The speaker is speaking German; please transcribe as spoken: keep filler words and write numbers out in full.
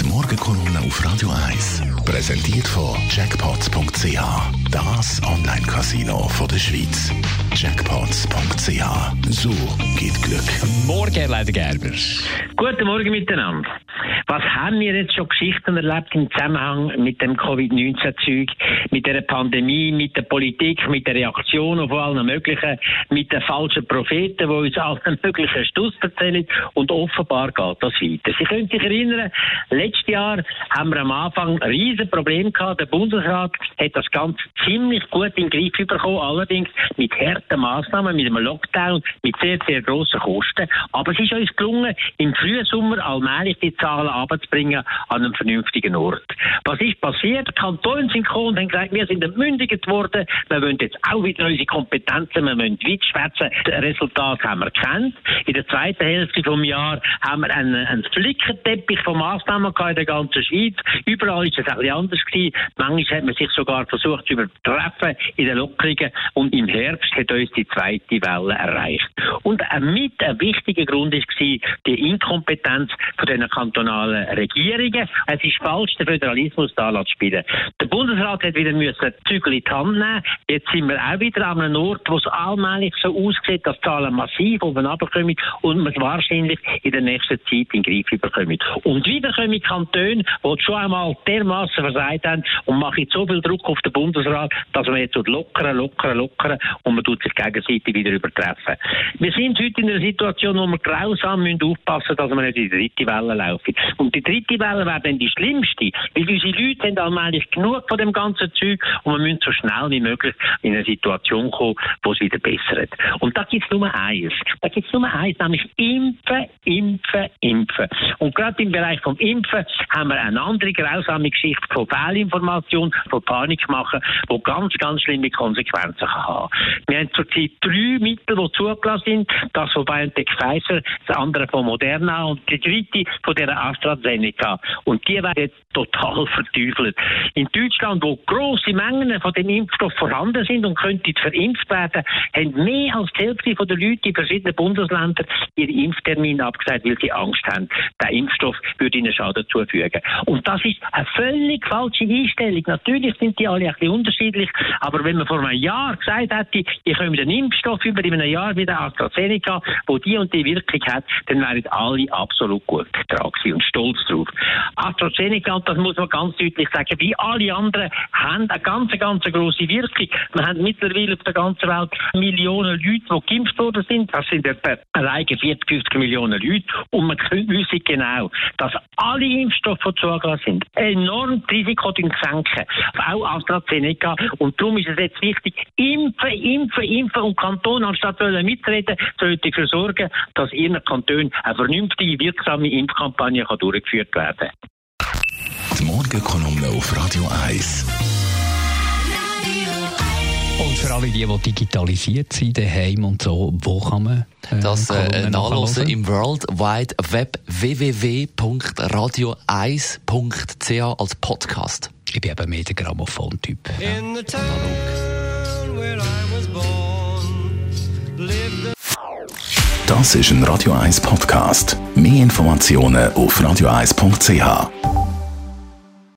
Die Morgenkolonne auf Radio eins, präsentiert von Jackpots punkt c h. Das Online-Casino von der Schweiz. Jackpots punkt c h. So geht Glück. Morgen, Leiter Gerber. Guten Morgen miteinander. Was haben wir jetzt schon Geschichten erlebt im Zusammenhang mit dem Covid neunzehn-Zeug, mit der Pandemie, mit der Politik, mit der Reaktion auf allen möglichen, mit den falschen Propheten, die uns allen möglichen Stuss erzählen, und offenbar geht das weiter. Sie können sich erinnern, letztes Jahr haben wir am Anfang ein riesen Problem gehabt. Der Bundesrat hat das Ganze ziemlich gut in den Griff bekommen, allerdings mit harten Massnahmen, mit einem Lockdown, mit sehr, sehr grossen Kosten. Aber es ist uns gelungen, im Frühsommer allmählich die Zahlen runterzubringen an einem vernünftigen Ort. Was ist passiert? Die Kantone sind gekommen und haben gesagt, wir sind entmündigt worden, wir wollen jetzt auch wieder unsere Kompetenzen, wir wollen weit schwätzen. Das Resultat haben wir gekannt. In der zweiten Hälfte des Jahres haben wir einen, einen Flickenteppich von Massnahmen gehabt in der ganzen Schweiz. Überall ist es ein bisschen anders gewesen. Manchmal hat man sich sogar versucht zu übertreffen in den Lockerungen, und im Herbst hat uns die zweite Welle erreicht. Und mit ein wichtiger Grund war die Inkompetenz von den kantonalen Regierungen. Es ist falsch, den Föderalismus da zu spielen. Der Bundesrat hat wieder müssen Zügel in die Hand nehmen. Jetzt sind wir auch wieder an einem Ort, wo es allmählich so aussieht, dass die Zahlen massiv oben runterkommen und man es wahrscheinlich in der nächsten Zeit in den Griff bekommen. Und wieder kommen Kantone, die schon einmal dermassen versagt haben, und machen so viel Druck auf den Bundesrat, dass man jetzt lockern, lockern, lockern und man tut sich gegenseitig wieder übertreffen. Wir sind heute in einer Situation, wo wir grausam aufpassen müssen, dass wir nicht in die dritte Welle laufen. Und die dritte Welle wäre dann die schlimmste, weil unsere Leute haben allmählich genug von dem ganzen Zeug und wir müssen so schnell wie möglich in eine Situation kommen, wo es wieder bessert. Und da gibt es nur eins. Da gibt es nur eins, nämlich impfen, impfen, impfen. Und gerade im Bereich vom Impfen haben wir eine andere grausame Geschichte von Fehlinformation, von Panikmachen, die ganz, ganz schlimme Konsequenzen haben. Wir haben zurzeit drei Mittel, die zugelassen sind. Das von BioNTech-Pfizer, das andere von Moderna und die dritte von der AstraZeneca. Und die werden jetzt total verteufelt. In Deutschland, wo grosse Mengen von dem Impfstoff vorhanden sind und könnten verimpft werden, haben mehr als die Hälfte der Leute in verschiedenen Bundesländern ihren Impftermin abgesagt, weil sie Angst haben. Der Impfstoff würde ihnen Schaden zufügen. Und das ist eine völlig falsche Einstellung. Natürlich sind die alle ein bisschen unterschiedlich, aber wenn man vor einem Jahr gesagt hätte, ich komme den Impfstoff über in einem Jahr wieder AstraZeneca, wo die und die Wirkung hat, dann wären alle absolut gut dran gewesen und stolz drauf. AstraZeneca, und das muss man ganz deutlich sagen, wie alle anderen, haben eine ganz, ganz grosse Wirkung. Wir haben mittlerweile auf der ganzen Welt Millionen Leute, die geimpft worden sind. Das sind etwa vierzig, fünfzig Millionen Leute. Und man wissen genau, dass alle Impfstoffe, die zugelassen sind, enorm das Risiko senken. Auch AstraZeneca. Und darum ist es jetzt wichtig, impfen, impfen, impfen. Und Kanton, anstatt mitzureden, sollte dafür sorgen, dass in ihren Kantonen eine vernünftige, wirksame Impfkampagne kann durchgeführt werden kann. Die Morgenkolumne auf Radio eins. Und für alle die, die digitalisiert sind, daheim und so, wo kann man äh, das äh, nachlesen? Im World Wide Web w w w punkt radio eins punkt c h als Podcast. Ich bin eben mehr der Grammophon-Typ. Das ist ein Radio eins Podcast. Mehr Informationen auf radio eins punkt c h.